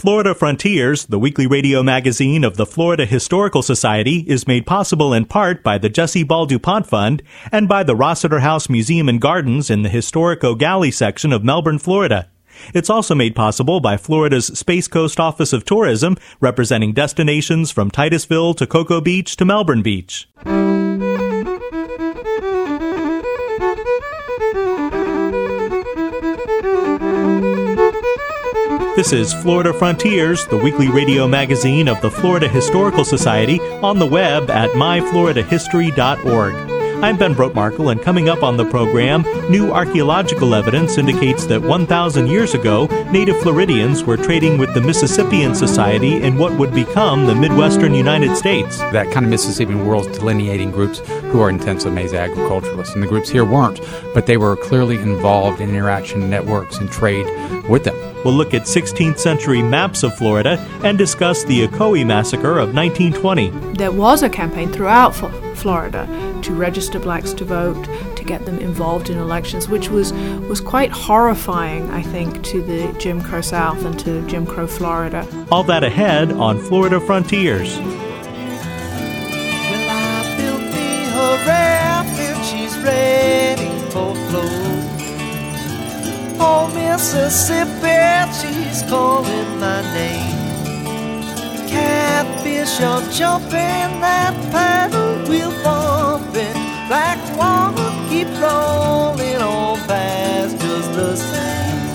Florida Frontiers, the weekly radio magazine of the Florida Historical Society, is made possible in part by the Jesse Ball DuPont Fund and by the Rossiter House Museum and Gardens in the historic O'Galley section of Melbourne, Florida. It's also made possible by Florida's Space Coast Office of Tourism, representing destinations from Titusville to Cocoa Beach to Melbourne Beach. This is Florida Frontiers, the weekly radio magazine of the Florida Historical Society, on the web at myfloridahistory.org. I'm Ben Brotemarkle, and coming up on the program, new archaeological evidence indicates that 1,000 years ago, native Floridians were trading with the Mississippian Society in what would become the Midwestern United States. That kind of Mississippian world delineating groups who are intensive maize agriculturalists, and the groups here weren't, but they were clearly involved in interaction networks and trade with them. We'll look at 16th century maps of Florida and discuss the Ocoee Massacre of 1920. There was a campaign throughout Florida to register blacks to vote, to get them involved in elections, which was quite horrifying, I think, to the Jim Crow South and to Jim Crow Florida. All that ahead on Florida Frontiers. Well, I built thee a refuge, she's ready for flow. Oh, Mississippi, she's calling my name. Catfish are jumping, that paddle wheel bumping. Black water keep rolling on past just the same.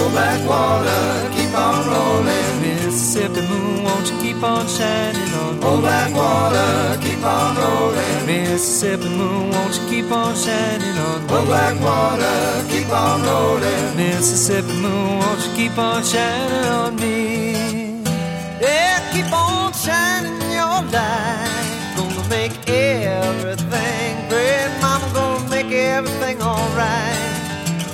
Oh, black water, keep on rolling. Mississippi moon, won't you keep on shining on me? Oh, black water, keep on rolling. Mississippi moon, won't you keep on shining on me? Oh, black water, keep on rolling. Mississippi moon, won't you keep on shining on me? Yeah, keep on shining your light. Gonna make everything great, mama, gonna make everything alright.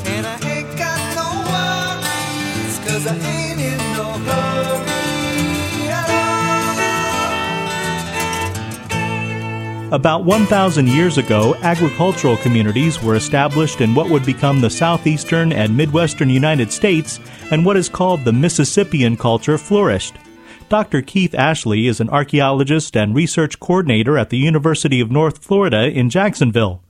And I ain't got no worries, cause I ain't in no hurry. About 1,000 years ago, agricultural communities were established in what would become the southeastern and midwestern United States, and what is called the Mississippian culture flourished. Dr. Keith Ashley is an archaeologist and research coordinator at the University of North Florida in Jacksonville.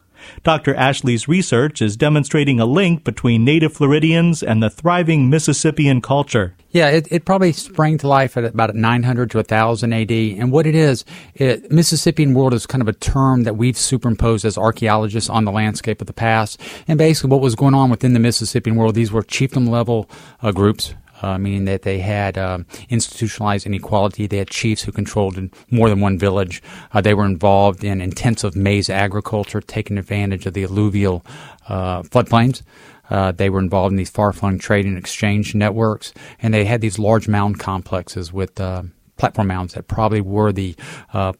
Dr. Ashley's research is demonstrating a link between native Floridians and the thriving Mississippian culture. Yeah, it probably sprang to life at about 900 to 1000 AD. And what it is, Mississippian world is kind of a term that we've superimposed as archaeologists on the landscape of the past. And basically what was going on within the Mississippian world, these were chiefdom-level groups. Meaning that they had institutionalized inequality. They had chiefs who controlled more than one village. They were involved in intensive maize agriculture, taking advantage of the alluvial floodplains. They were involved in these far-flung trade and exchange networks, and they had these large mound complexes with platform mounds that probably were the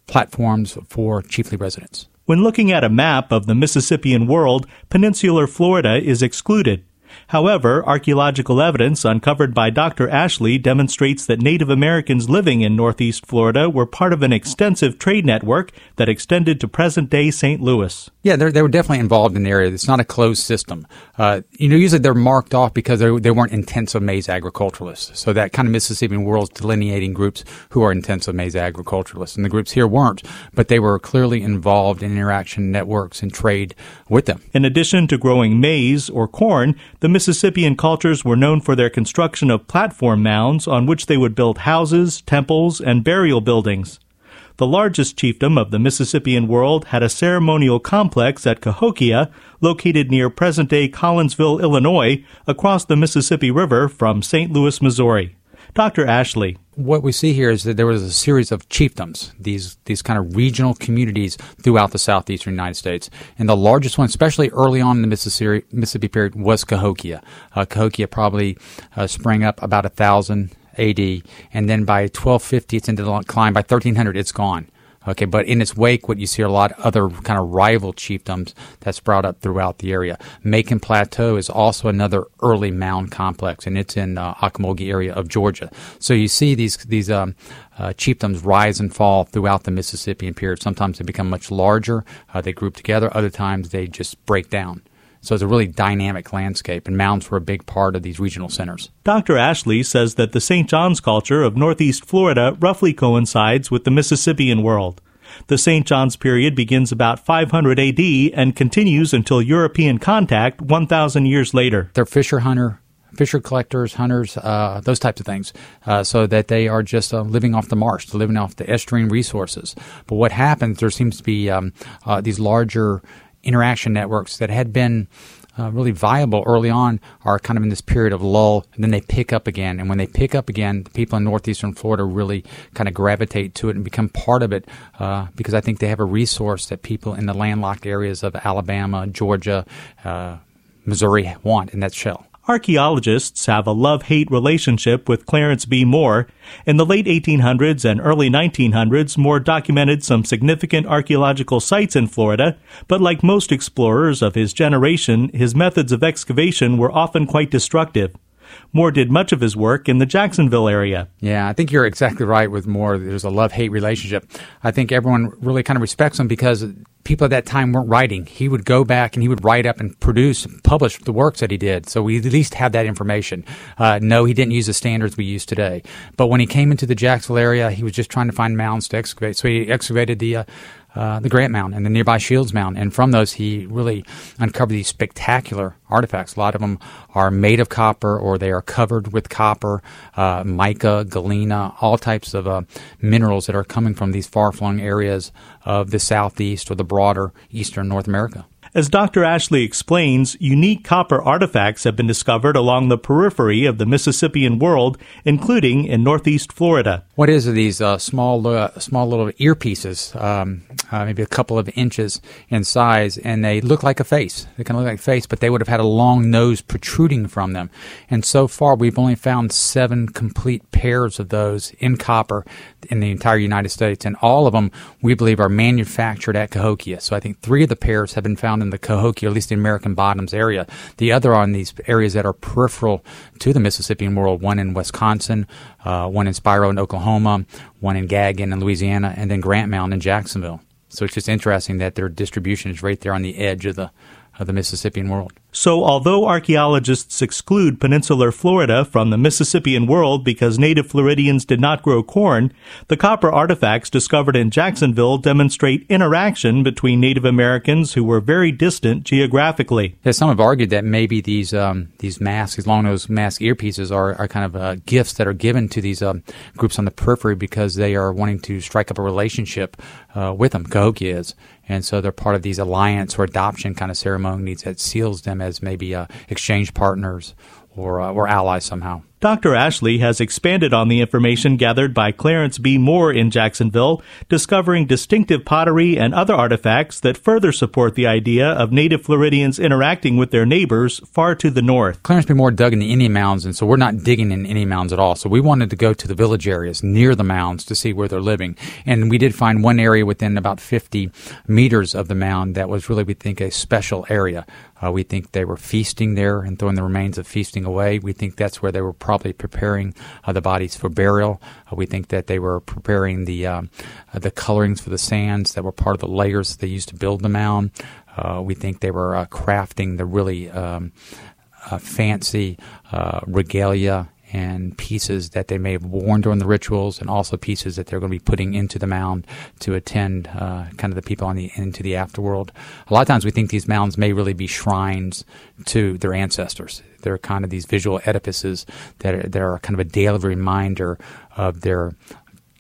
platforms for chiefly residents. When looking at a map of the Mississippian world, peninsular Florida is excluded. However, archaeological evidence uncovered by Dr. Ashley demonstrates that Native Americans living in Northeast Florida were part of an extensive trade network that extended to present-day St. Louis. Yeah, they were definitely involved in the area. It's not a closed system. Usually they're marked off because they weren't intensive maize agriculturalists. So that kind of Mississippian world's delineating groups who are intensive maize agriculturalists. And the groups here weren't, but they were clearly involved in interaction networks and trade with them. In addition to growing maize or corn, the Mississippian cultures were known for their construction of platform mounds on which they would build houses, temples, and burial buildings. The largest chiefdom of the Mississippian world had a ceremonial complex at Cahokia, located near present-day Collinsville, Illinois, across the Mississippi River from St. Louis, Missouri. Dr. Ashley. What we see here is that there was a series of chiefdoms, these kind of regional communities throughout the southeastern United States. And the largest one, especially early on in the Mississippi period, was Cahokia. Cahokia probably sprang up about 1000 AD, and then by 1250 it's in decline. By 1300 it's gone. Okay, but in its wake, what you see are a lot of other kind of rival chiefdoms that sprout up throughout the area. Macon Plateau is also another early mound complex, and it's in the Ocmulgee area of Georgia. So you see these chiefdoms rise and fall throughout the Mississippian period. Sometimes they become much larger, they group together, other times they just break down. So it's a really dynamic landscape, and mounds were a big part of these regional centers. Dr. Ashley says that the St. John's culture of northeast Florida roughly coincides with the Mississippian world. The St. John's period begins about 500 AD and continues until European contact 1,000 years later. They're fisher collectors, hunters, those types of things, so that they are just living off the marsh, living off the estuarine resources. But what happens, there seems to be these larger interaction networks that had been really viable early on are kind of in this period of lull, and then they pick up again. And when they pick up again, the people in northeastern Florida really kind of gravitate to it and become part of it because I think they have a resource that people in the landlocked areas of Alabama, Georgia, Missouri want, and that's shell. Archaeologists have a love-hate relationship with Clarence B. Moore. In the late 1800s and early 1900s, Moore documented some significant archaeological sites in Florida, but like most explorers of his generation, his methods of excavation were often quite destructive. Moore did much of his work in the Jacksonville area. Yeah, I think you're exactly right with Moore. There's a love-hate relationship. I think everyone really kind of respects him because people at that time weren't writing. He would go back and he would write up and publish the works that he did. So we at least had that information. No, he didn't use the standards we use today. But when he came into the Jacksonville area, he was just trying to find mounds to excavate. So he excavated the Grant Mound and the nearby Shields Mound. And from those, he really uncovered these spectacular artifacts. A lot of them are made of copper or they are covered with copper, mica, galena, all types of minerals that are coming from these far-flung areas of the southeast or the broader eastern North America. As Dr. Ashley explains, unique copper artifacts have been discovered along the periphery of the Mississippian world, including in northeast Florida. What is these small little earpieces, maybe a couple of inches in size, and they look like a face. They kind of look like a face, but they would have had a long nose protruding from them. And so far, we've only found 7 complete pairs of those in copper in the entire United States, and all of them, we believe, are manufactured at Cahokia. So I think 3 of the pairs have been found in the Cahokia, or at least the American Bottoms area. The other are in these areas that are peripheral to the Mississippian world, one in Wisconsin, one in Spiro in Oklahoma, one in Gagan in Louisiana, and then Grant Mound in Jacksonville. So it's just interesting that their distribution is right there on the edge of the Mississippian world. So although archaeologists exclude peninsular Florida from the Mississippian world because native Floridians did not grow corn, the copper artifacts discovered in Jacksonville demonstrate interaction between Native Americans who were very distant geographically. Yeah, some have argued that maybe these masks, these long-nosed mask earpieces are kind of gifts that are given to these groups on the periphery because they are wanting to strike up a relationship with them, Cahokia is. And so they're part of these alliance or adoption kind of ceremonies that seals them as maybe exchange partners or allies somehow. Dr. Ashley has expanded on the information gathered by Clarence B. Moore in Jacksonville, discovering distinctive pottery and other artifacts that further support the idea of native Floridians interacting with their neighbors far to the north. Clarence B. Moore dug into Indian mounds, and so we're not digging in Indian mounds at all. So we wanted to go to the village areas near the mounds to see where they're living. And we did find one area within about 50 meters of the mound that was really, we think, a special area. We think they were feasting there and throwing the remains of feasting away. We think that's where they were probably preparing the bodies for burial. We think that they were preparing the colorings for the sands that were part of the layers they used to build the mound. We think they were crafting the really fancy regalia and pieces that they may have worn during the rituals, and also pieces that they're going to be putting into the mound to attend kind of the people into the afterworld. A lot of times we think these mounds may really be shrines to their ancestors. They're kind of these visual edifices that are kind of a daily reminder of their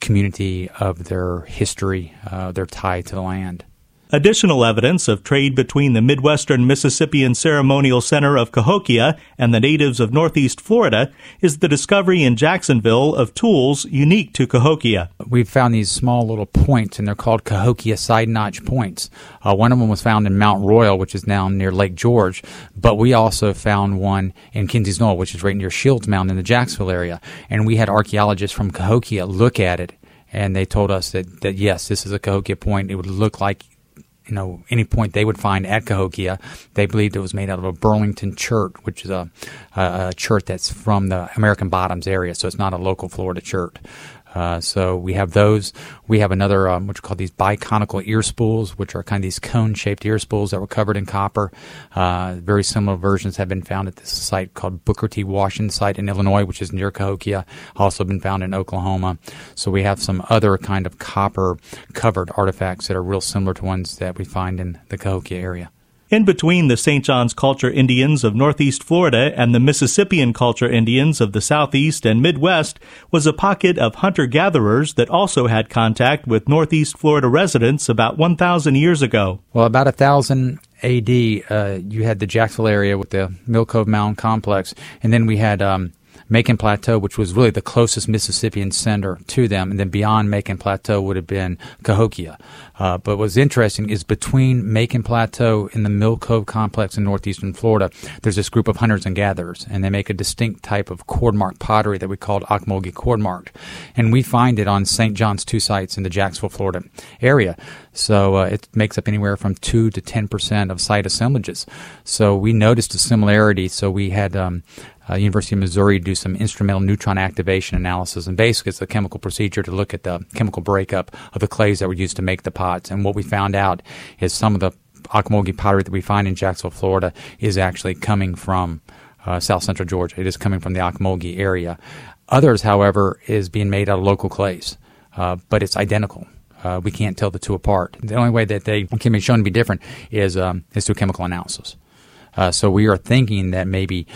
community, of their history, their tie to the land. Additional evidence of trade between the Midwestern Mississippian Ceremonial Center of Cahokia and the natives of northeast Florida is the discovery in Jacksonville of tools unique to Cahokia. We've found these small little points, and they're called Cahokia side notch points. One of them was found in Mount Royal, which is now near Lake George, but we also found one in Kinsey's Knoll, which is right near Shields Mound in the Jacksonville area. And we had archaeologists from Cahokia look at it, and they told us that yes, this is a Cahokia point. It would look like any point they would find at Cahokia. They believed it was made out of a Burlington church, which is a church that's from the American Bottoms area, so it's not a local Florida church. So we have those. We have another, which are called these biconical ear spools, which are kind of these cone-shaped ear spools that were covered in copper. Very similar versions have been found at this site called Booker T. Washington site in Illinois, which is near Cahokia, also been found in Oklahoma. So we have some other kind of copper-covered artifacts that are real similar to ones that we find in the Cahokia area. In between the St. John's culture Indians of northeast Florida and the Mississippian culture Indians of the southeast and Midwest was a pocket of hunter-gatherers that also had contact with northeast Florida residents about 1,000 years ago. Well, about 1,000 A.D., you had the Jacksonville area with the Mill Cove Mound complex, and then we had Macon Plateau, which was really the closest Mississippian center to them, and then beyond Macon Plateau would have been Cahokia. But what's interesting is between Macon Plateau and the Mill Cove complex in northeastern Florida, there's this group of hunters and gatherers, and they make a distinct type of cord-marked pottery that we called Ocmulgee cord-marked. And we find it on St. John's two sites in the Jacksonville, Florida area. So it makes up anywhere from 2 to 10% of site assemblages. So we noticed a similarity, so we had University of Missouri do some instrumental neutron activation analysis, and basically it's a chemical procedure to look at the chemical breakup of the clays that were used to make the pots. And what we found out is some of the Ocmulgee pottery that we find in Jacksonville, Florida is actually coming from South Central Georgia. It is coming from the Ocmulgee area. Others, however, is being made out of local clays, but it's identical. We can't tell the two apart. The only way that they can be shown to be different is through chemical analysis. So we are thinking that maybe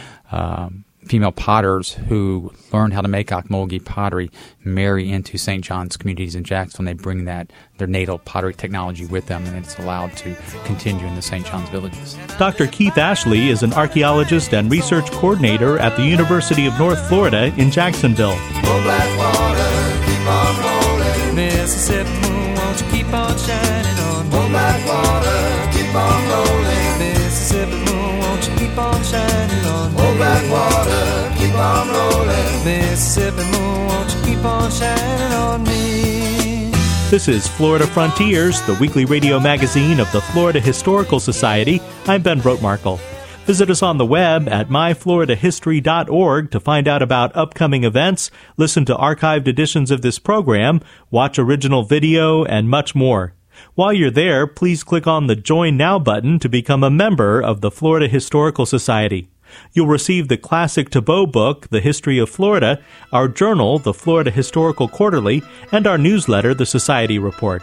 female potters who learn how to make Ocmulgee pottery marry into St. John's communities in Jacksonville, and they bring their natal pottery technology with them, and it's allowed to continue in the St. John's villages. Dr. Keith Ashley is an archaeologist and research coordinator at the University of North Florida in Jacksonville. Oh, black water, keep on rolling. Mississippi moon, won't you keep on shining on me? Oh, black water, keep on rolling. Mississippi moon, won't you keep on shining on me? Oh, black water, keep on rolling. Mississippi moon, won't you keep on shining on me? This is Florida Frontiers, the weekly radio magazine of the Florida Historical Society. I'm Ben Brotemarkle. Visit us on the web at myfloridahistory.org to find out about upcoming events, listen to archived editions of this program, watch original video, and much more. While you're there, please click on the Join Now button to become a member of the Florida Historical Society. You'll receive the classic Tabeau book, The History of Florida, our journal, The Florida Historical Quarterly, and our newsletter, The Society Report.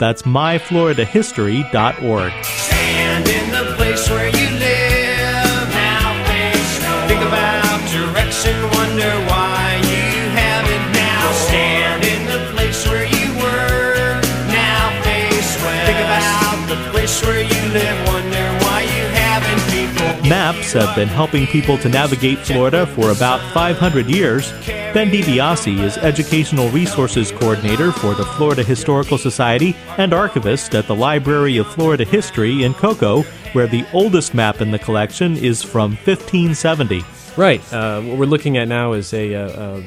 That's myfloridahistory.org. Stand in the place where you live, now face no one. Think about direction, wonder why you have it now. Stand in the place where you where you live, wonder why you haven't people. Maps have been helping people to navigate Florida for about 500 years. Ben DiBiase is Educational Resources Coordinator for the Florida Historical Society and archivist at the Library of Florida History in Cocoa, where the oldest map in the collection is from 1570. Right. What we're looking at now is a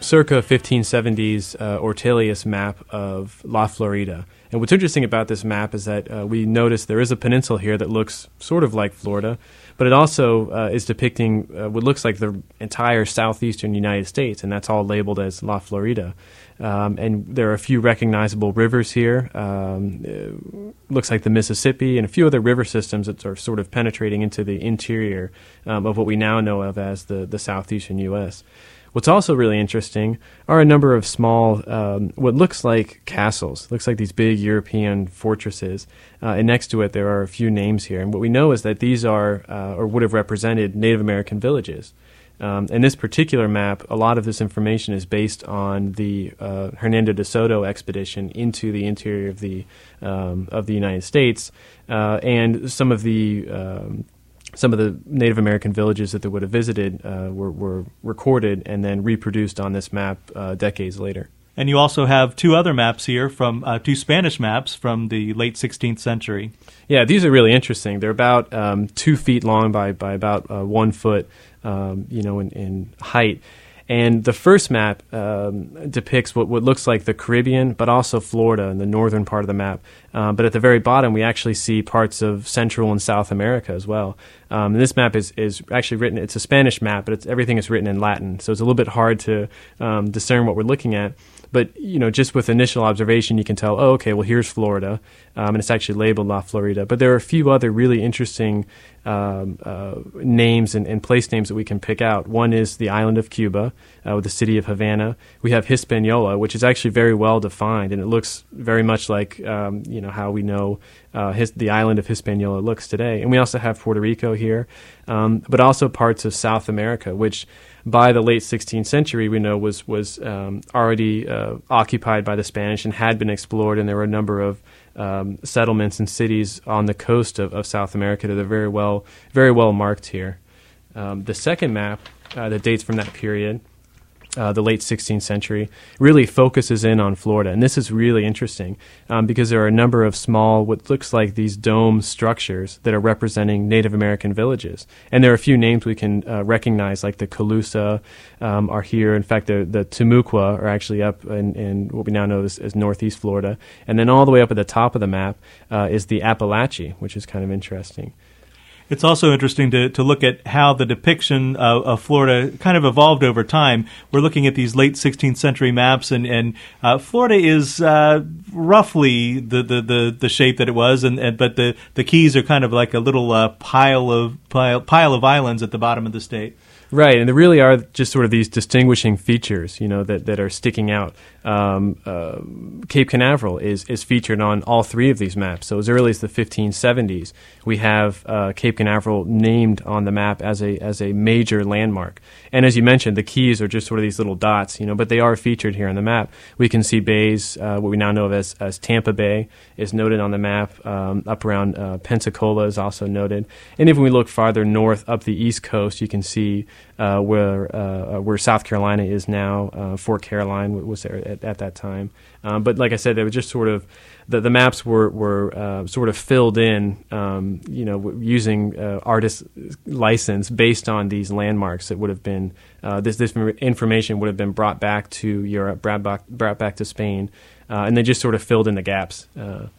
circa 1570s Ortelius map of La Florida. And what's interesting about this map is that we notice there is a peninsula here that looks sort of like Florida, but it also is depicting what looks like the entire southeastern United States, and that's all labeled as La Florida. And there are a few recognizable rivers here. Looks like the Mississippi and a few other river systems that are sort of penetrating into the interior of what we now know of as the southeastern U.S. What's also really interesting are a number of small, what looks like castles, looks like these big European fortresses, and next to it there are a few names here. And what we know is that these are, or would have represented Native American villages. In this particular map, a lot of this information is based on the Hernando de Soto expedition into the interior of the United States, and some of the Native American villages that they would have visited were recorded and then reproduced on this map decades later. And you also have two other maps here from two Spanish maps from the late 16th century. Yeah, these are really interesting. They're about 2 feet long by about 1 foot, in height. And the first map depicts what looks like the Caribbean, but also Florida and the northern part of the map. But at the very bottom, we actually see parts of Central and South America as well. This map is actually written, it's a Spanish map, but everything is written in Latin, so it's a little bit hard to discern what we're looking at. But, you know, just with initial observation, you can tell, oh, okay, well, here's Florida, and it's actually labeled La Florida. But there are a few other really interesting names and place names that we can pick out. One is the island of Cuba with the city of Havana. We have Hispaniola, which is actually very well defined, and it looks very much like, you know, how we know the island of Hispaniola looks today. And we also have Puerto Rico here, but also parts of South America, which by the late 16th century, we know was already occupied by the Spanish and had been explored, and there were a number of settlements and cities on the coast of South America that are very well marked here. The second map that dates from that period, the late 16th century, really focuses in on Florida, and this is really interesting because there are a number of small, what looks like these dome structures that are representing Native American villages, and there are a few names we can recognize, like the Calusa are here. In fact, the Timucua are actually up in what we now know as northeast Florida, and then all the way up at the top of the map is the Apalachee, which is kind of interesting. It's also interesting to look at how the depiction of Florida kind of evolved over time. We're looking at these late 16th century maps, and Florida is roughly the shape that it was, but the keys are kind of like a little pile of islands at the bottom of the state. Right, and there really are just sort of these distinguishing features, you know, that are sticking out. Cape Canaveral is featured on all three of these maps. So as early as the 1570s, we have Cape Canaveral named on the map as a major landmark. And as you mentioned, the keys are just sort of these little dots, you know, but they are featured here on the map. We can see bays, what we now know of as Tampa Bay is noted on the map. Up around Pensacola is also noted. And if we look farther north up the East Coast, you can see where South Carolina is now. Fort Caroline was there at that time. But like I said, they were just sort of the maps were sort of filled in, you know, using artist license based on these landmarks that would have been this information would have been brought back to Europe, brought back to Spain, and they just sort of filled in the gaps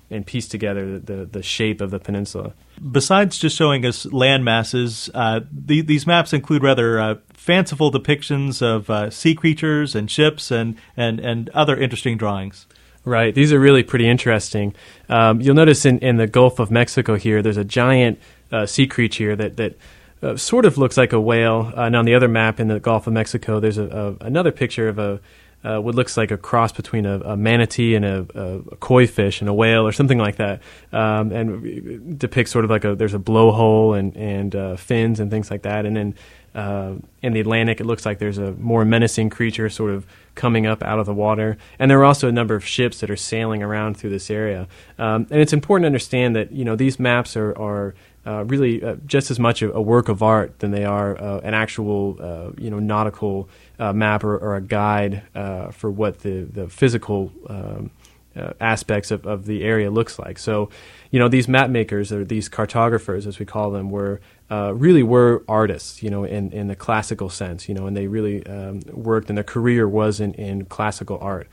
and pieced together the shape of the peninsula. Besides just showing us land masses, these maps include rather fanciful depictions of sea creatures and ships and other interesting drawings. Right. These are really pretty interesting. You'll notice in the Gulf of Mexico here, there's a giant sea creature that sort of looks like a whale. And on the other map in the Gulf of Mexico, there's another picture of what looks like a cross between a manatee and a koi fish and a whale or something like that, and depicts sort of like there's a blowhole and fins and things like that. And then in the Atlantic, it looks like there's a more menacing creature sort of coming up out of the water. And there are also a number of ships that are sailing around through this area. And it's important to understand that, you know, these maps are really just as much a work of art than they are an actual, you know, nautical map or a guide for what the physical aspects of the area looks like. So, you know, these map makers or these cartographers, as we call them, were really artists, you know, in the classical sense, you know, and they really worked, and their career was in classical art.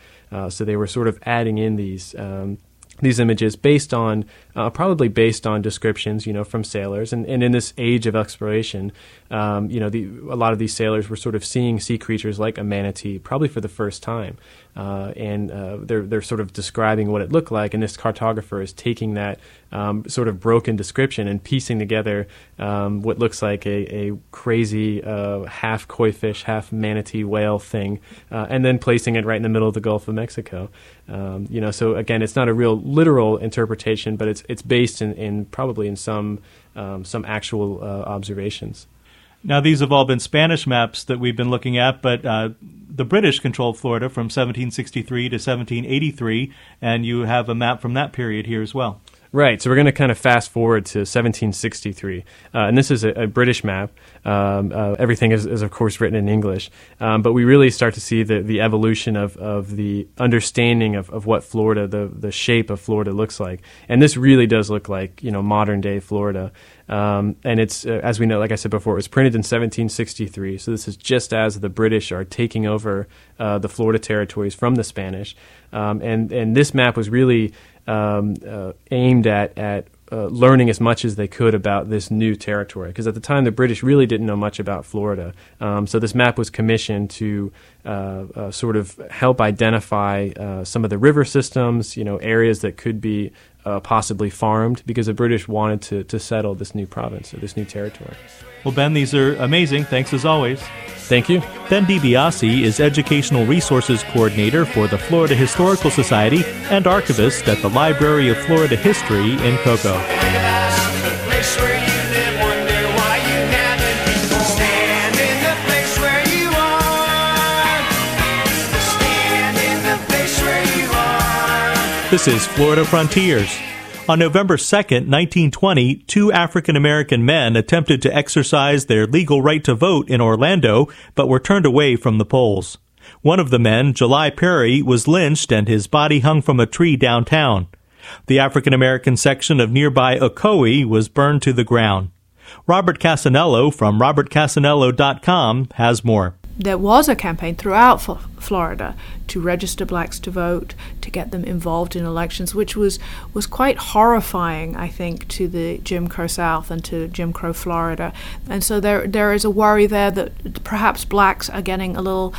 So they were sort of adding in these images probably based on descriptions, you know, from sailors. And in this age of exploration, you know, a lot of these sailors were sort of seeing sea creatures like a manatee, probably for the first time. And they're sort of describing what it looked like, and this cartographer is taking that sort of broken description and piecing together what looks like a crazy half koi fish, half manatee whale thing, and then placing it right in the middle of the Gulf of Mexico. You know, so again, it's not a real literal interpretation, but it's based in probably in some actual observations. Now, these have all been Spanish maps that we've been looking at, but the British controlled Florida from 1763 to 1783, and you have a map from that period here as well. Right, so we're going to kind of fast forward to 1763, and this is a British map. Everything is, of course, written in English, but we really start to see the evolution of the understanding of what Florida, the shape of Florida looks like. And this really does look like, you know, modern-day Florida. And it's, as we know, like I said before, it was printed in 1763, so this is just as the British are taking over the Florida territories from the Spanish. And this map was really aimed at learning as much as they could about this new territory, because at the time the British really didn't know much about Florida. So this map was commissioned to sort of help identify some of the river systems, you know, areas that could be possibly farmed, because the British wanted to settle this new province or this new territory. Well, Ben, these are amazing. Thanks as always. Thank you. Ben DiBiase is Educational Resources Coordinator for the Florida Historical Society and archivist at the Library of Florida History in Cocoa. This is Florida Frontiers. On November 2, 1920, two African-American men attempted to exercise their legal right to vote in Orlando, but were turned away from the polls. One of the men, July Perry, was lynched and his body hung from a tree downtown. The African-American section of nearby Ocoee was burned to the ground. Robert Cassanello from robertcassanello.com has more. There was a campaign throughout Florida to register blacks to vote, to get them involved in elections, which was quite horrifying, I think, to the Jim Crow South and to Jim Crow Florida. And so there is a worry there that perhaps blacks are getting a little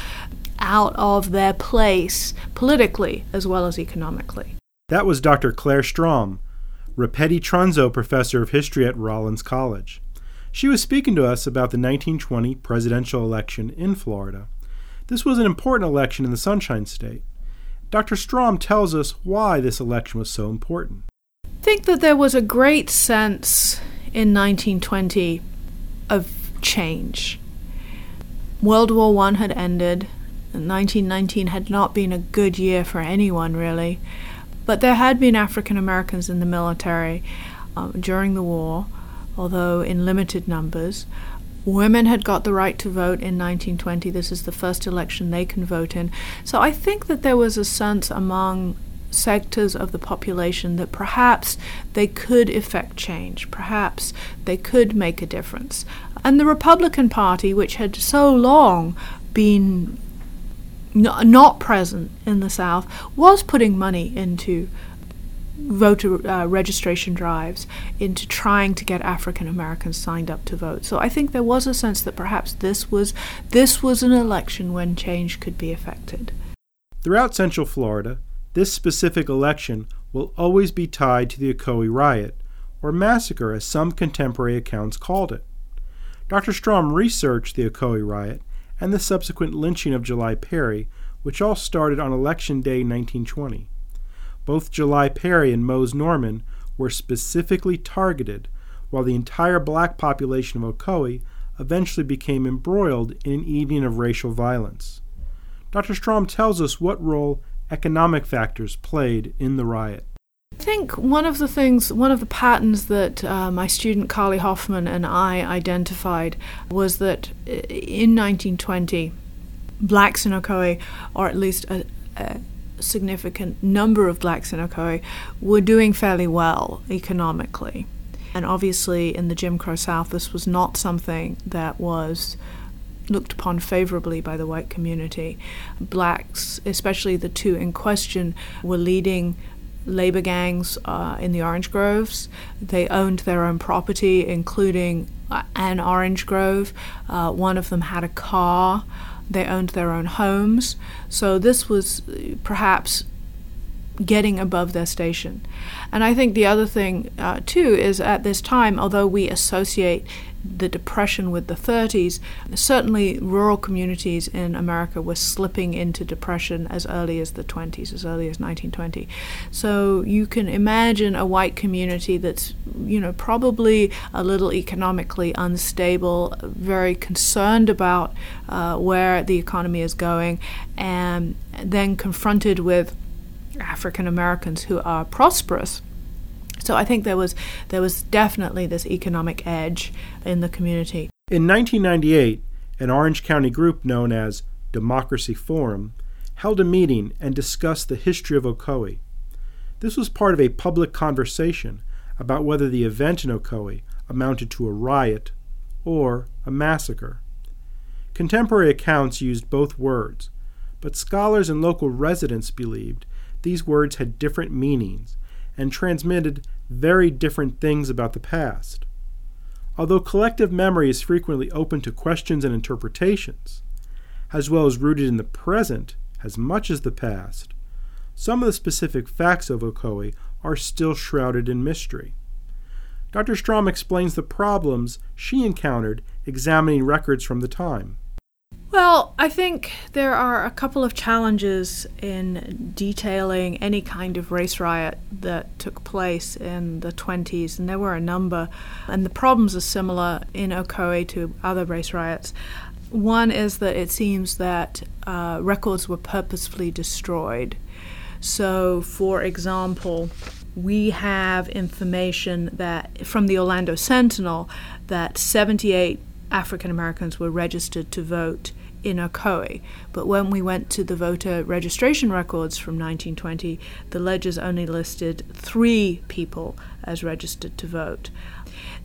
out of their place politically as well as economically. That was Dr. Claire Strom, Rapetti Tronzo Professor of History at Rollins College. She was speaking to us about the 1920 presidential election in Florida. This was an important election in the Sunshine State. Dr. Strom tells us why this election was so important. I think that there was a great sense in 1920 of change. World War I had ended, and 1919 had not been a good year for anyone, really. But there had been African Americans in the military during the war, although in limited numbers. Women had got the right to vote in 1920. This is the first election they can vote in. So I think that there was a sense among sectors of the population that perhaps they could effect change, perhaps they could make a difference. And the Republican Party, which had so long been not present in the South, was putting money into voter registration drives, into trying to get African Americans signed up to vote. So I think there was a sense that perhaps this was an election when change could be effected. Throughout Central Florida, this specific election will always be tied to the Ocoee riot, or massacre as some contemporary accounts called it. Dr. Strom researched the Ocoee riot and the subsequent lynching of July Perry, which all started on Election Day 1920. Both July Perry and Mose Norman were specifically targeted, while the entire black population of Ocoee eventually became embroiled in an evening of racial violence. Dr. Strom tells us what role economic factors played in the riot. I think one of the patterns that my student Carly Hoffman and I identified was that in 1920, blacks in Ocoee, or at least a significant number of blacks in Ocoee, were doing fairly well economically. And obviously in the Jim Crow South, this was not something that was looked upon favorably by the white community. Blacks, especially the two in question, were leading labor gangs in the orange groves. They owned their own property, including an orange grove. One of them had a car. They owned their own homes, so this was perhaps getting above their station. And I think the other thing, too, is at this time, although we associate the Depression with the 30s, certainly rural communities in America were slipping into depression as early as the 20s, as early as 1920. So you can imagine a white community that's, you know, probably a little economically unstable, very concerned about where the economy is going, and then confronted with African Americans who are prosperous. So I think there was definitely this economic edge in the community. In 1998, an Orange County group known as Democracy Forum held a meeting and discussed the history of Ocoee. This was part of a public conversation about whether the event in Ocoee amounted to a riot or a massacre. Contemporary accounts used both words, but scholars and local residents believed these words had different meanings and transmitted very different things about the past. Although collective memory is frequently open to questions and interpretations, as well as rooted in the present as much as the past, some of the specific facts of Ocoee are still shrouded in mystery. Dr. Strom explains the problems she encountered examining records from the time. Well, I think there are a couple of challenges in detailing any kind of race riot that took place in the 20s, and there were a number, and the problems are similar in Ocoee to other race riots. One is that it seems that records were purposefully destroyed. So, for example, we have information that from the Orlando Sentinel that 78 African Americans were registered to vote in Ocoee. But when we went to the voter registration records from 1920, the ledgers only listed 3 people as registered to vote.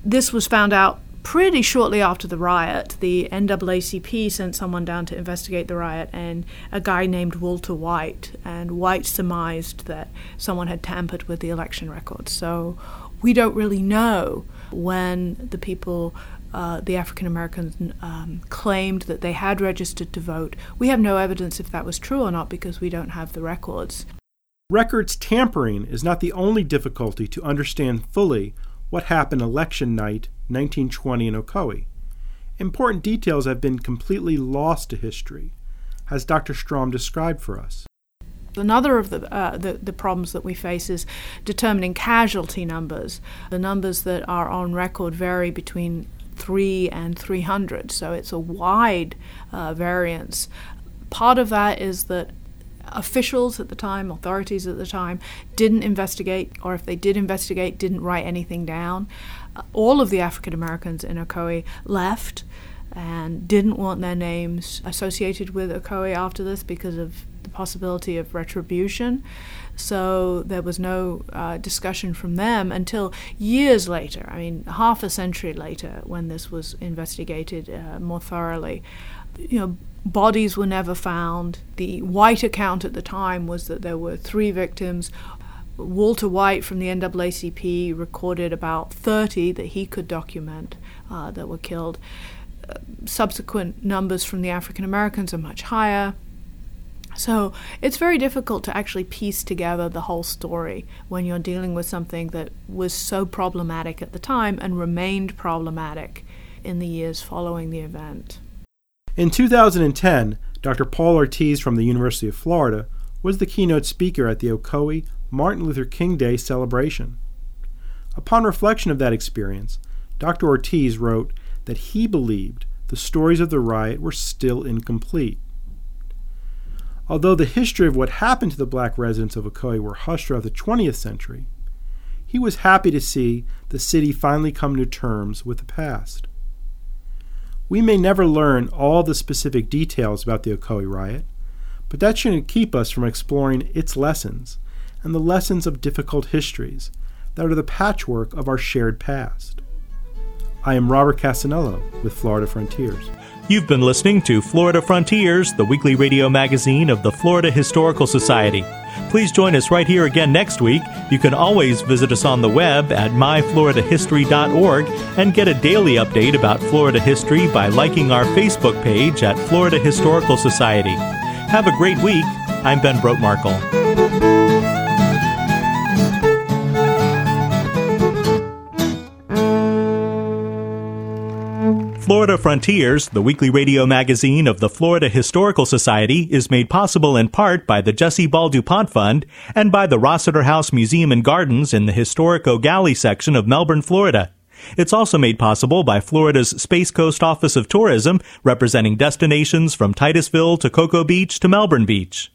This was found out pretty shortly after the riot. The NAACP sent someone down to investigate the riot, and a guy named Walter White, and White surmised that someone had tampered with the election records. So we don't really know when the people the African Americans claimed that they had registered to vote. We have no evidence if that was true or not because we don't have the records. Records tampering is not the only difficulty to understand fully what happened election night 1920 in Ocoee. Important details have been completely lost to history, as Dr. Strom described for us. Another of the problems that we face is determining casualty numbers. The numbers that are on record vary between 3 and 300, so it's a wide variance. Part of that is that officials at the time, authorities at the time, didn't investigate, or if they did investigate, didn't write anything down. All of the African Americans in Ocoee left and didn't want their names associated with Ocoee after this because of the possibility of retribution. So there was no discussion from them until years later, I mean half a century later, when this was investigated more thoroughly. You know, bodies were never found. The White account at the time was that there were 3 victims. Walter White from the NAACP recorded about 30 that he could document that were killed. Subsequent numbers from the African Americans are much higher. So it's very difficult to actually piece together the whole story when you're dealing with something that was so problematic at the time and remained problematic in the years following the event. In 2010, Dr. Paul Ortiz from the University of Florida was the keynote speaker at the Ocoee Martin Luther King Day celebration. Upon reflection of that experience, Dr. Ortiz wrote that he believed the stories of the riot were still incomplete. Although the history of what happened to the black residents of Ocoee were hushed throughout the 20th century, he was happy to see the city finally come to terms with the past. We may never learn all the specific details about the Ocoee riot, but that shouldn't keep us from exploring its lessons and the lessons of difficult histories that are the patchwork of our shared past. I am Robert Cassanello with Florida Frontiers. You've been listening to Florida Frontiers, the weekly radio magazine of the Florida Historical Society. Please join us right here again next week. You can always visit us on the web at myfloridahistory.org and get a daily update about Florida history by liking our Facebook page at Florida Historical Society. Have a great week. I'm Ben Brotemarkle. Florida Frontiers, the weekly radio magazine of the Florida Historical Society, is made possible in part by the Jesse Ball DuPont Fund and by the Rossiter House Museum and Gardens in the historic O'Galley section of Melbourne, Florida. It's also made possible by Florida's Space Coast Office of Tourism, representing destinations from Titusville to Cocoa Beach to Melbourne Beach.